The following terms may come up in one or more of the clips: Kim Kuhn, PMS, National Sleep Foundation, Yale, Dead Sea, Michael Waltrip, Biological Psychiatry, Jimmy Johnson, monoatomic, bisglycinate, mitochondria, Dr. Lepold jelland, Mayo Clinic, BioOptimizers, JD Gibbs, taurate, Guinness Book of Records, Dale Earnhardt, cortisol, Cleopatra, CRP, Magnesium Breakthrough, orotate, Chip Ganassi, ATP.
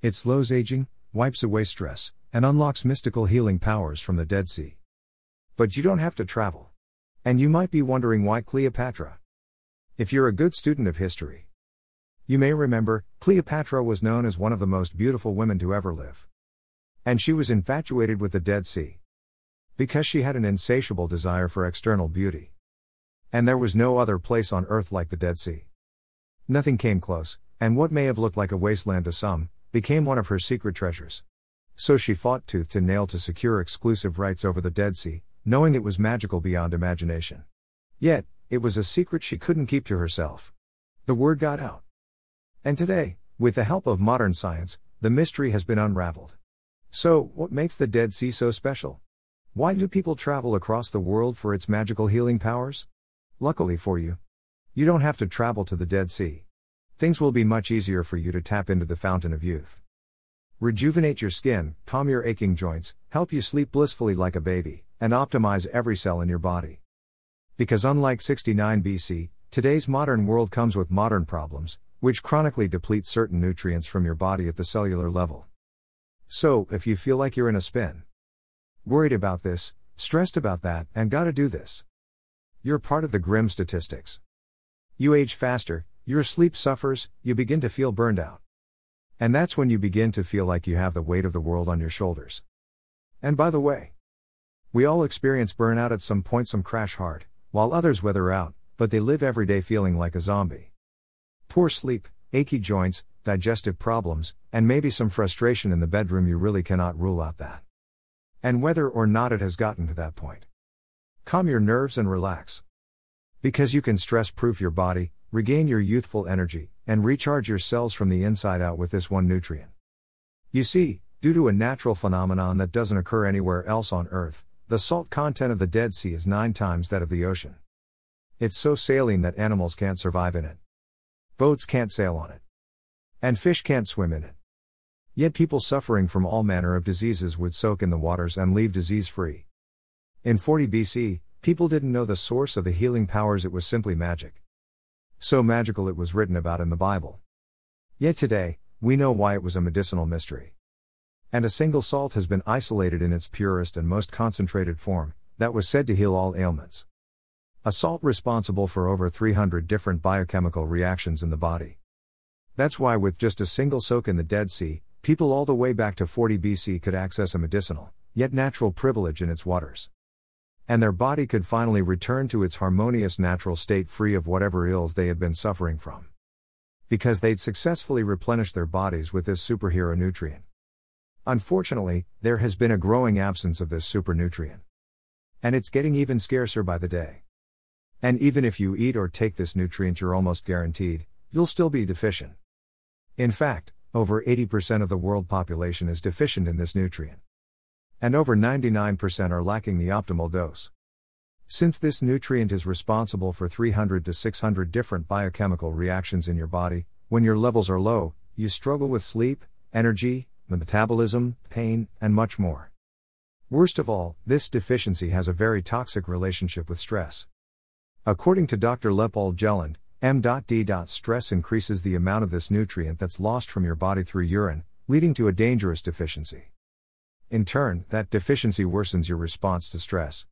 It slows aging, wipes away stress, and unlocks mystical healing powers from the Dead Sea. But you don't have to travel. And you might be wondering why Cleopatra. If you're a good student of history, you may remember, Cleopatra was known as one of the most beautiful women to ever live. And she was infatuated with the Dead Sea, because she had an insatiable desire for external beauty. And there was no other place on earth like the Dead Sea. Nothing came close, and what may have looked like a wasteland to some, became one of her secret treasures. So she fought tooth and nail to secure exclusive rights over the Dead Sea, knowing it was magical beyond imagination. Yet, it was a secret she couldn't keep to herself. The word got out. And today, with the help of modern science, the mystery has been unraveled. So, what makes the Dead Sea so special? Why do people travel across the world for its magical healing powers? Luckily for you, you don't have to travel to the Dead Sea. Things will be much easier for you to tap into the fountain of youth. Rejuvenate your skin, calm your aching joints, help you sleep blissfully like a baby, and optimize every cell in your body. Because unlike 69 BC, today's modern world comes with modern problems, which chronically deplete certain nutrients from your body at the cellular level. So, if you feel like you're in a spin, worried about this, stressed about that, and gotta do this, you're part of the grim statistics. You age faster, your sleep suffers, you begin to feel burned out. And that's when you begin to feel like you have the weight of the world on your shoulders. And by the way, we all experience burnout at some point. Some crash hard, while others weather out, but they live every day feeling like a zombie. Poor sleep, achy joints, digestive problems, and maybe some frustration in the bedroom. You really cannot rule out that. And whether or not it has gotten to that point, calm your nerves and relax. Because you can stress-proof your body, regain your youthful energy, and recharge your cells from the inside out with this one nutrient. You see, due to a natural phenomenon that doesn't occur anywhere else on Earth, the salt content of the Dead Sea is 9 times that of the ocean. It's so saline that animals can't survive in it. Boats can't sail on it. And fish can't swim in it. Yet people suffering from all manner of diseases would soak in the waters and leave disease-free. In 40 BC, people didn't know the source of the healing powers. It was simply magic. So magical it was written about in the Bible. Yet today, we know why it was a medicinal mystery. And a single salt has been isolated in its purest and most concentrated form, that was said to heal all ailments. A salt responsible for over 300 different biochemical reactions in the body. That's why with just a single soak in the Dead Sea, people all the way back to 40 BC could access a medicinal, yet natural privilege in its waters. And their body could finally return to its harmonious natural state free of whatever ills they had been suffering from. Because they'd successfully replenished their bodies with this superhero nutrient. Unfortunately, there has been a growing absence of this super nutrient. And it's getting even scarcer by the day. And even if you eat or take this nutrient, you're almost guaranteed, you'll still be deficient. In fact, over 80% of the world population is deficient in this nutrient. And over 99% are lacking the optimal dose. Since this nutrient is responsible for 300 to 600 different biochemical reactions in your body, when your levels are low, you struggle with sleep, energy, metabolism, pain, and much more. Worst of all, this deficiency has a very toxic relationship with stress. According to Dr. Lepold jelland, M.D. stress increases the amount of this nutrient that's lost from your body through urine, leading to a dangerous deficiency. In turn, that deficiency worsens your response to stress.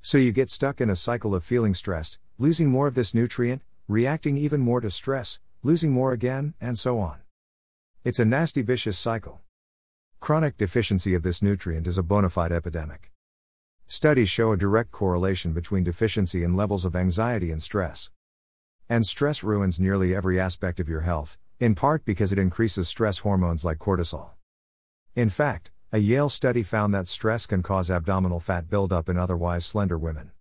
So you get stuck in a cycle of feeling stressed, losing more of this nutrient, reacting even more to stress, losing more again, and so on. It's a nasty, vicious cycle. Chronic deficiency of this nutrient is a bona fide epidemic. Studies show a direct correlation between deficiency and levels of anxiety and stress. And stress ruins nearly every aspect of your health, in part because it increases stress hormones like cortisol. In fact, a Yale study found that stress can cause abdominal fat buildup in otherwise slender women.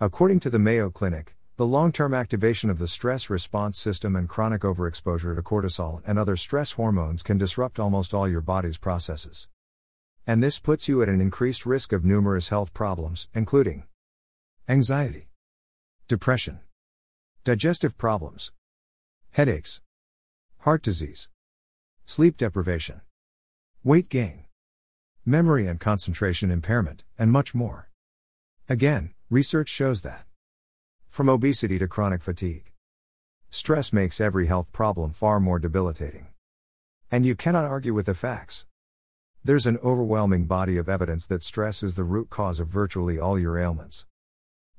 According to the Mayo Clinic, the long-term activation of the stress response system and chronic overexposure to cortisol and other stress hormones can disrupt almost all your body's processes. And this puts you at an increased risk of numerous health problems, including anxiety, depression, digestive problems, headaches, heart disease, sleep deprivation, weight gain, memory and concentration impairment, and much more. Again, research shows that from obesity to chronic fatigue, stress makes every health problem far more debilitating. And you cannot argue with the facts. There's an overwhelming body of evidence that stress is the root cause of virtually all your ailments.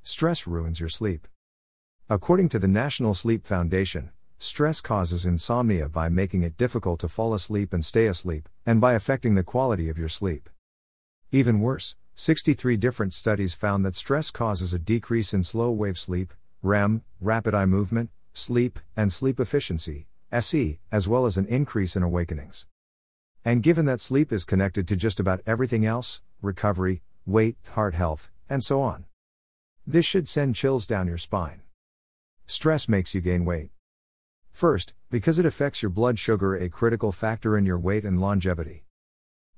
Stress ruins your sleep. According to the National Sleep Foundation, stress causes insomnia by making it difficult to fall asleep and stay asleep, and by affecting the quality of your sleep. Even worse, 63 different studies found that stress causes a decrease in slow-wave sleep, REM, rapid eye movement, sleep, and sleep efficiency, SE, as well as an increase in awakenings. And given that sleep is connected to just about everything else, recovery, weight, heart health, and so on, this should send chills down your spine. Stress makes you gain weight. First, because it affects your blood sugar, a critical factor in your weight and longevity.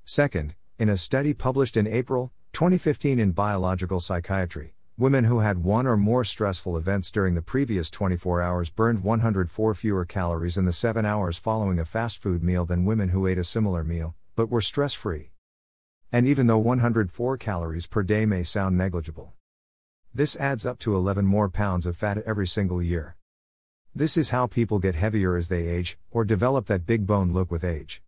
Second, in a study published in April 2015 in Biological Psychiatry, women who had one or more stressful events during the previous 24 hours burned 104 fewer calories in the 7 hours following a fast food meal than women who ate a similar meal, but were stress-free. And even though 104 calories per day may sound negligible, this adds up to 11 more pounds of fat every single year. This is how people get heavier as they age, or develop that big bone look with age.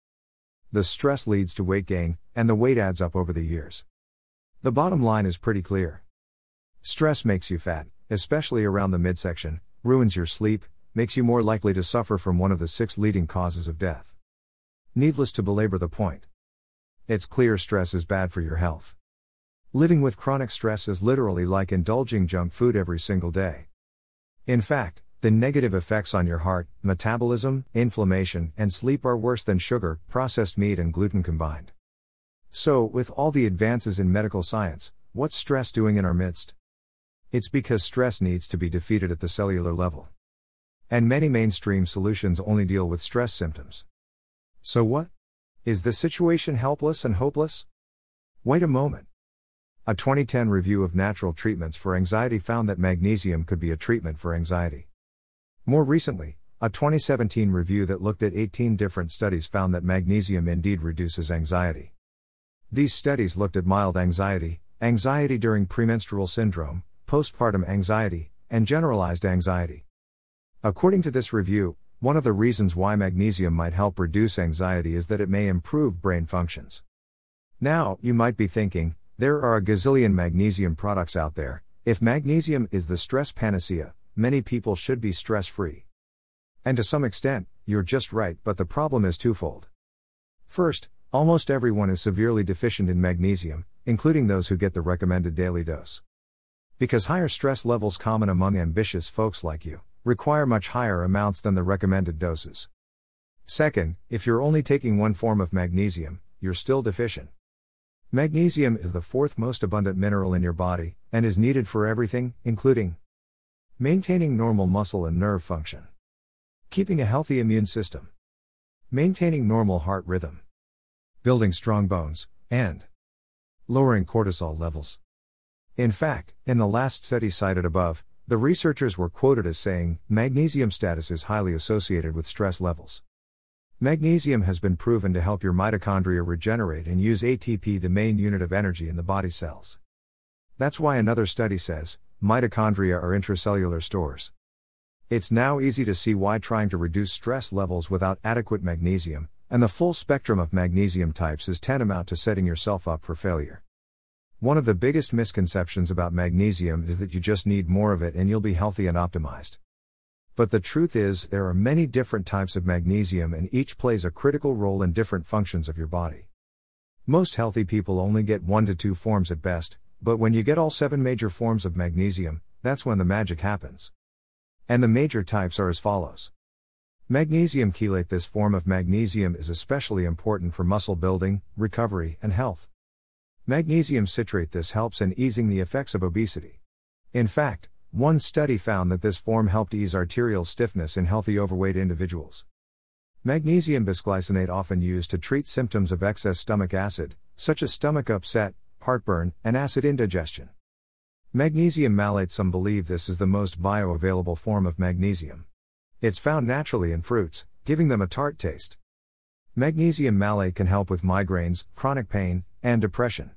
The stress leads to weight gain, and the weight adds up over the years. The bottom line is pretty clear. Stress makes you fat, especially around the midsection, ruins your sleep, makes you more likely to suffer from one of the 6 leading causes of death. Needless to belabor the point, it's clear stress is bad for your health. Living with chronic stress is literally like indulging junk food every single day. In fact, the negative effects on your heart, metabolism, inflammation, and sleep are worse than sugar, processed meat, and gluten combined. So, with all the advances in medical science, what's stress doing in our midst? It's because stress needs to be defeated at the cellular level. And many mainstream solutions only deal with stress symptoms. So what? Is this situation helpless and hopeless? Wait a moment. A 2010 review of natural treatments for anxiety found that magnesium could be a treatment for anxiety. More recently, a 2017 review that looked at 18 different studies found that magnesium indeed reduces anxiety. These studies looked at mild anxiety, anxiety during premenstrual syndrome, postpartum anxiety, and generalized anxiety. According to this review, one of the reasons why magnesium might help reduce anxiety is that it may improve brain functions. Now, you might be thinking, there are a gazillion magnesium products out there. If magnesium is the stress panacea, many people should be stress-free. And to some extent, you're just right, but the problem is twofold. First, almost everyone is severely deficient in magnesium, including those who get the recommended daily dose. Because higher stress levels common among ambitious folks like you require much higher amounts than the recommended doses. Second, if you're only taking one form of magnesium, you're still deficient. Magnesium is the 4th most abundant mineral in your body, and is needed for everything, including maintaining normal muscle and nerve function, keeping a healthy immune system, maintaining normal heart rhythm, building strong bones, and lowering cortisol levels. In fact, in the last study cited above, the researchers were quoted as saying, magnesium status is highly associated with stress levels. Magnesium has been proven to help your mitochondria regenerate and use ATP, the main unit of energy in the body cells. That's why another study says, mitochondria are intracellular stores. It's now easy to see why trying to reduce stress levels without adequate magnesium, and the full spectrum of magnesium types, is tantamount to setting yourself up for failure. One of the biggest misconceptions about magnesium is that you just need more of it and you'll be healthy and optimized. But the truth is, there are many different types of magnesium, and each plays a critical role in different functions of your body. Most healthy people only get 1 to 2 forms at best, but when you get all 7 major forms of magnesium, that's when the magic happens. And the major types are as follows. Magnesium chelate. This form of magnesium is especially important for muscle building, recovery, and health. Magnesium citrate. This helps in easing the effects of obesity. In fact, one study found that this form helped ease arterial stiffness in healthy overweight individuals. Magnesium bisglycinate, often used to treat symptoms of excess stomach acid, such as stomach upset, heartburn, and acid indigestion. Magnesium malate. Some believe this is the most bioavailable form of magnesium. It's found naturally in fruits, giving them a tart taste. Magnesium malate can help with migraines, chronic pain, and depression.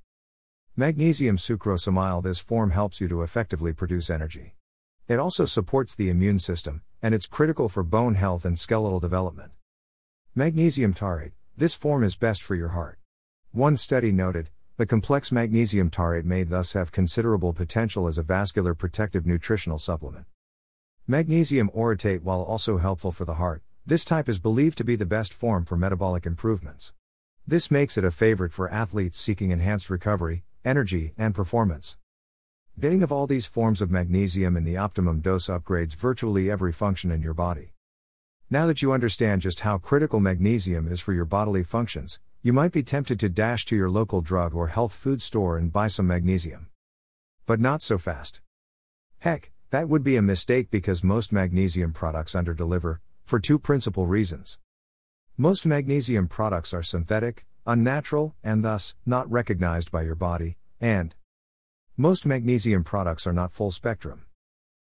Magnesium sucrosamyl. This form helps you to effectively produce energy. It also supports the immune system, and it's critical for bone health and skeletal development. Magnesium taurate, this form is best for your heart. One study noted, the complex magnesium taurate may thus have considerable potential as a vascular protective nutritional supplement. Magnesium orotate, while also helpful for the heart, this type is believed to be the best form for metabolic improvements. This makes it a favorite for athletes seeking enhanced recovery, energy, and performance. Getting of all these forms of magnesium in the optimum dose upgrades virtually every function in your body. Now that you understand just how critical magnesium is for your bodily functions, you might be tempted to dash to your local drug or health food store and buy some magnesium. But not so fast. Heck, that would be a mistake because most magnesium products underdeliver, for two principal reasons. Most magnesium products are synthetic, unnatural, and thus, not recognized by your body, and most magnesium products are not full spectrum,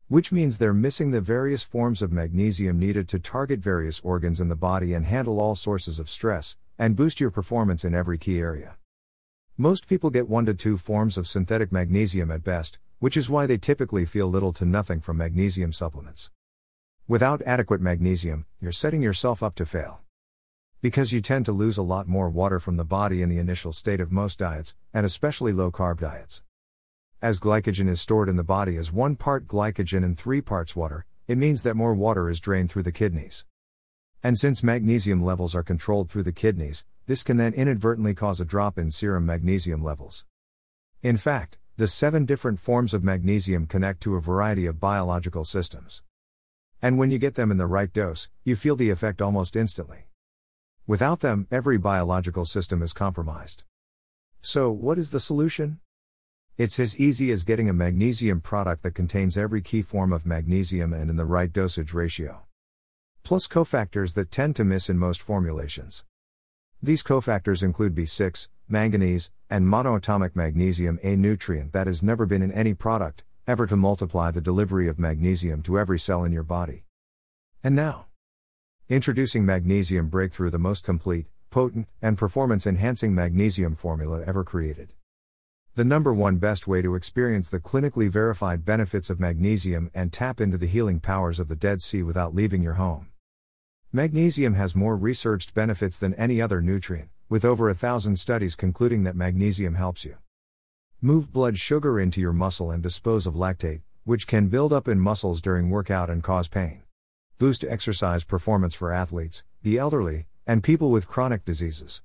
which means they're missing the various forms of magnesium needed to target various organs in the body and handle all sources of stress, and boost your performance in every key area. Most people get 1 to 2 forms of synthetic magnesium at best, which is why they typically feel little to nothing from magnesium supplements. Without adequate magnesium, you're setting yourself up to fail, because you tend to lose a lot more water from the body in the initial state of most diets, and especially low-carb diets. As glycogen is stored in the body as 1 part glycogen and 3 parts water, it means that more water is drained through the kidneys. And since magnesium levels are controlled through the kidneys, this can then inadvertently cause a drop in serum magnesium levels. In fact, the 7 different forms of magnesium connect to a variety of biological systems. And when you get them in the right dose, you feel the effect almost instantly. Without them, every biological system is compromised. So, what is the solution? It's as easy as getting a magnesium product that contains every key form of magnesium and in the right dosage ratio, plus cofactors that tend to miss in most formulations. These cofactors include B6, manganese, and monoatomic magnesium, a nutrient that has never been in any product, ever, to multiply the delivery of magnesium to every cell in your body. And now, introducing Magnesium Breakthrough, the most complete, potent, and performance-enhancing magnesium formula ever created. The #1 best way to experience the clinically verified benefits of magnesium and tap into the healing powers of the Dead Sea without leaving your home. Magnesium has more researched benefits than any other nutrient, with over 1,000 studies concluding that magnesium helps you move blood sugar into your muscle and dispose of lactate, which can build up in muscles during workout and cause pain. Boost exercise performance for athletes, the elderly, and people with chronic diseases.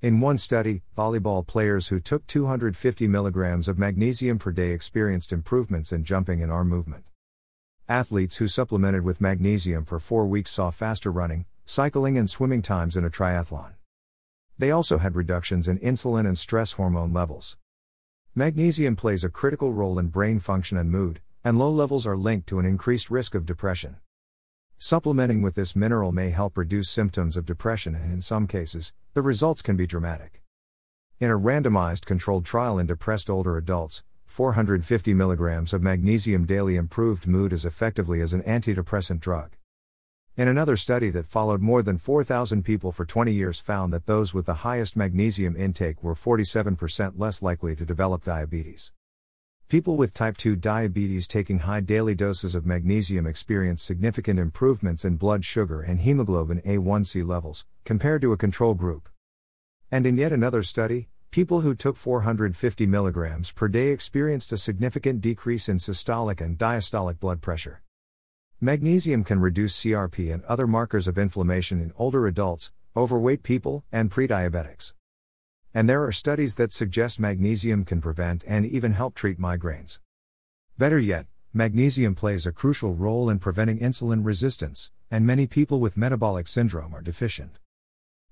In one study, volleyball players who took 250 milligrams of magnesium per day experienced improvements in jumping and arm movement. Athletes who supplemented with magnesium for 4 weeks saw faster running, cycling, and swimming times in a triathlon. They also had reductions in insulin and stress hormone levels. Magnesium plays a critical role in brain function and mood, and low levels are linked to an increased risk of depression. Supplementing with this mineral may help reduce symptoms of depression, and in some cases, the results can be dramatic. In a randomized controlled trial in depressed older adults, 450 milligrams of magnesium daily improved mood as effectively as an antidepressant drug. In another study that followed more than 4,000 people for 20 years found that those with the highest magnesium intake were 47% less likely to develop diabetes. People with type 2 diabetes taking high daily doses of magnesium experience significant improvements in blood sugar and hemoglobin A1C levels, compared to a control group. And in yet another study, people who took 450 milligrams per day experienced a significant decrease in systolic and diastolic blood pressure. Magnesium can reduce CRP and other markers of inflammation in older adults, overweight people, and pre-diabetics. And there are studies that suggest magnesium can prevent and even help treat migraines. Better yet, magnesium plays a crucial role in preventing insulin resistance, and many people with metabolic syndrome are deficient.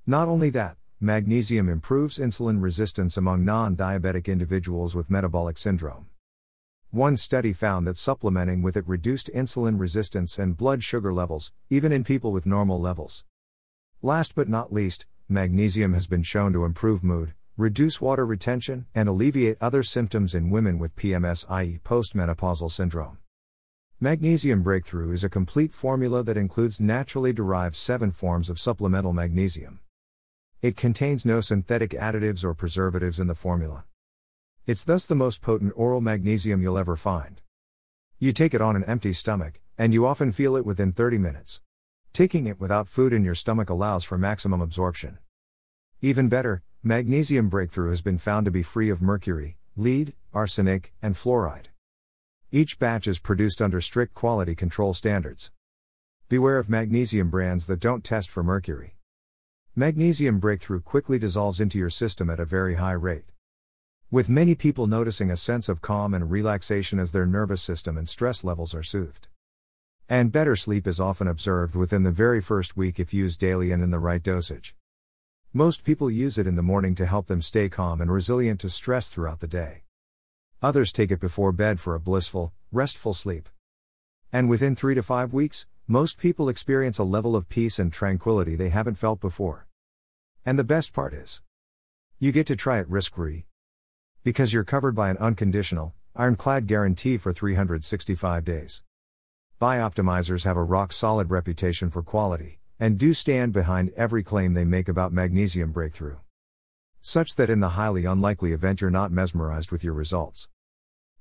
Not only that, magnesium improves insulin resistance among non-diabetic individuals with metabolic syndrome. One study found that supplementing with it reduced insulin resistance and blood sugar levels, even in people with normal levels. Last but not least, magnesium has been shown to improve mood, reduce water retention, and alleviate other symptoms in women with PMS, i.e. postmenopausal syndrome. Magnesium Breakthrough is a complete formula that includes naturally derived 7 forms of supplemental magnesium. It contains no synthetic additives or preservatives in the formula. It's thus the most potent oral magnesium you'll ever find. You take it on an empty stomach, and you often feel it within 30 minutes. Taking it without food in your stomach allows for maximum absorption. Even better, Magnesium Breakthrough has been found to be free of mercury, lead, arsenic, and fluoride. Each batch is produced under strict quality control standards. Beware of magnesium brands that don't test for mercury. Magnesium Breakthrough quickly dissolves into your system at a very high rate, with many people noticing a sense of calm and relaxation as their nervous system and stress levels are soothed. And better sleep is often observed within the very first week if used daily and in the right dosage. Most people use it in the morning to help them stay calm and resilient to stress throughout the day. Others take it before bed for a blissful, restful sleep. And within 3 to 5 weeks, most people experience a level of peace and tranquility they haven't felt before. And the best part is, you get to try it risk-free, because you're covered by an unconditional, ironclad guarantee for 365 days. BioOptimizers have a rock-solid reputation for quality, and do stand behind every claim they make about Magnesium Breakthrough, such that in the highly unlikely event you're not mesmerized with your results,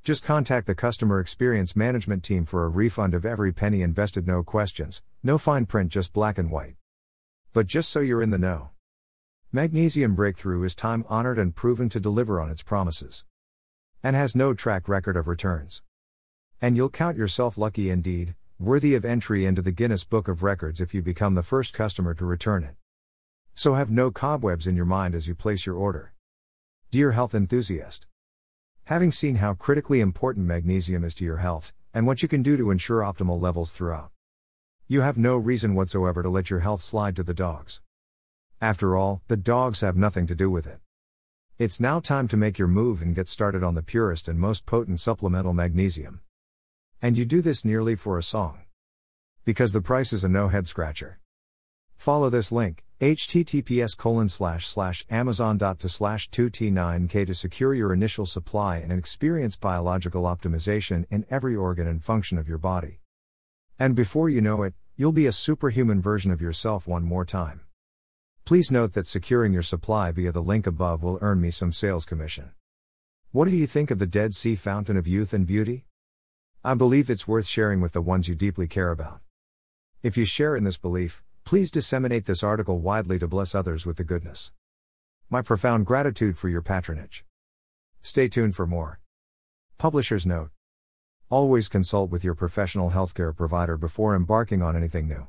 just contact the customer experience management team for a refund of every penny invested. No questions, no fine print, just black and white. But just so you're in the know, Magnesium Breakthrough is time-honored and proven to deliver on its promises, and has no track record of returns. And you'll count yourself lucky indeed, worthy of entry into the Guinness Book of Records if you become the first customer to return it. So have no cobwebs in your mind as you place your order. Dear health enthusiast, having seen how critically important magnesium is to your health, and what you can do to ensure optimal levels throughout, you have no reason whatsoever to let your health slide to the dogs. After all, the dogs have nothing to do with it. It's now time to make your move and get started on the purest and most potent supplemental magnesium. And you do this nearly for a song, because the price is a no-head-scratcher. Follow this link, https://amazon.to/2t9k to secure your initial supply and experience biological optimization in every organ and function of your body. And before you know it, you'll be a superhuman version of yourself one more time. Please note that securing your supply via the link above will earn me some sales commission. What do you think of the Dead Sea Fountain of Youth and Beauty? I believe it's worth sharing with the ones you deeply care about. If you share in this belief, please disseminate this article widely to bless others with the goodness. My profound gratitude for your patronage. Stay tuned for more. Publisher's note: always consult with your professional healthcare provider before embarking on anything new.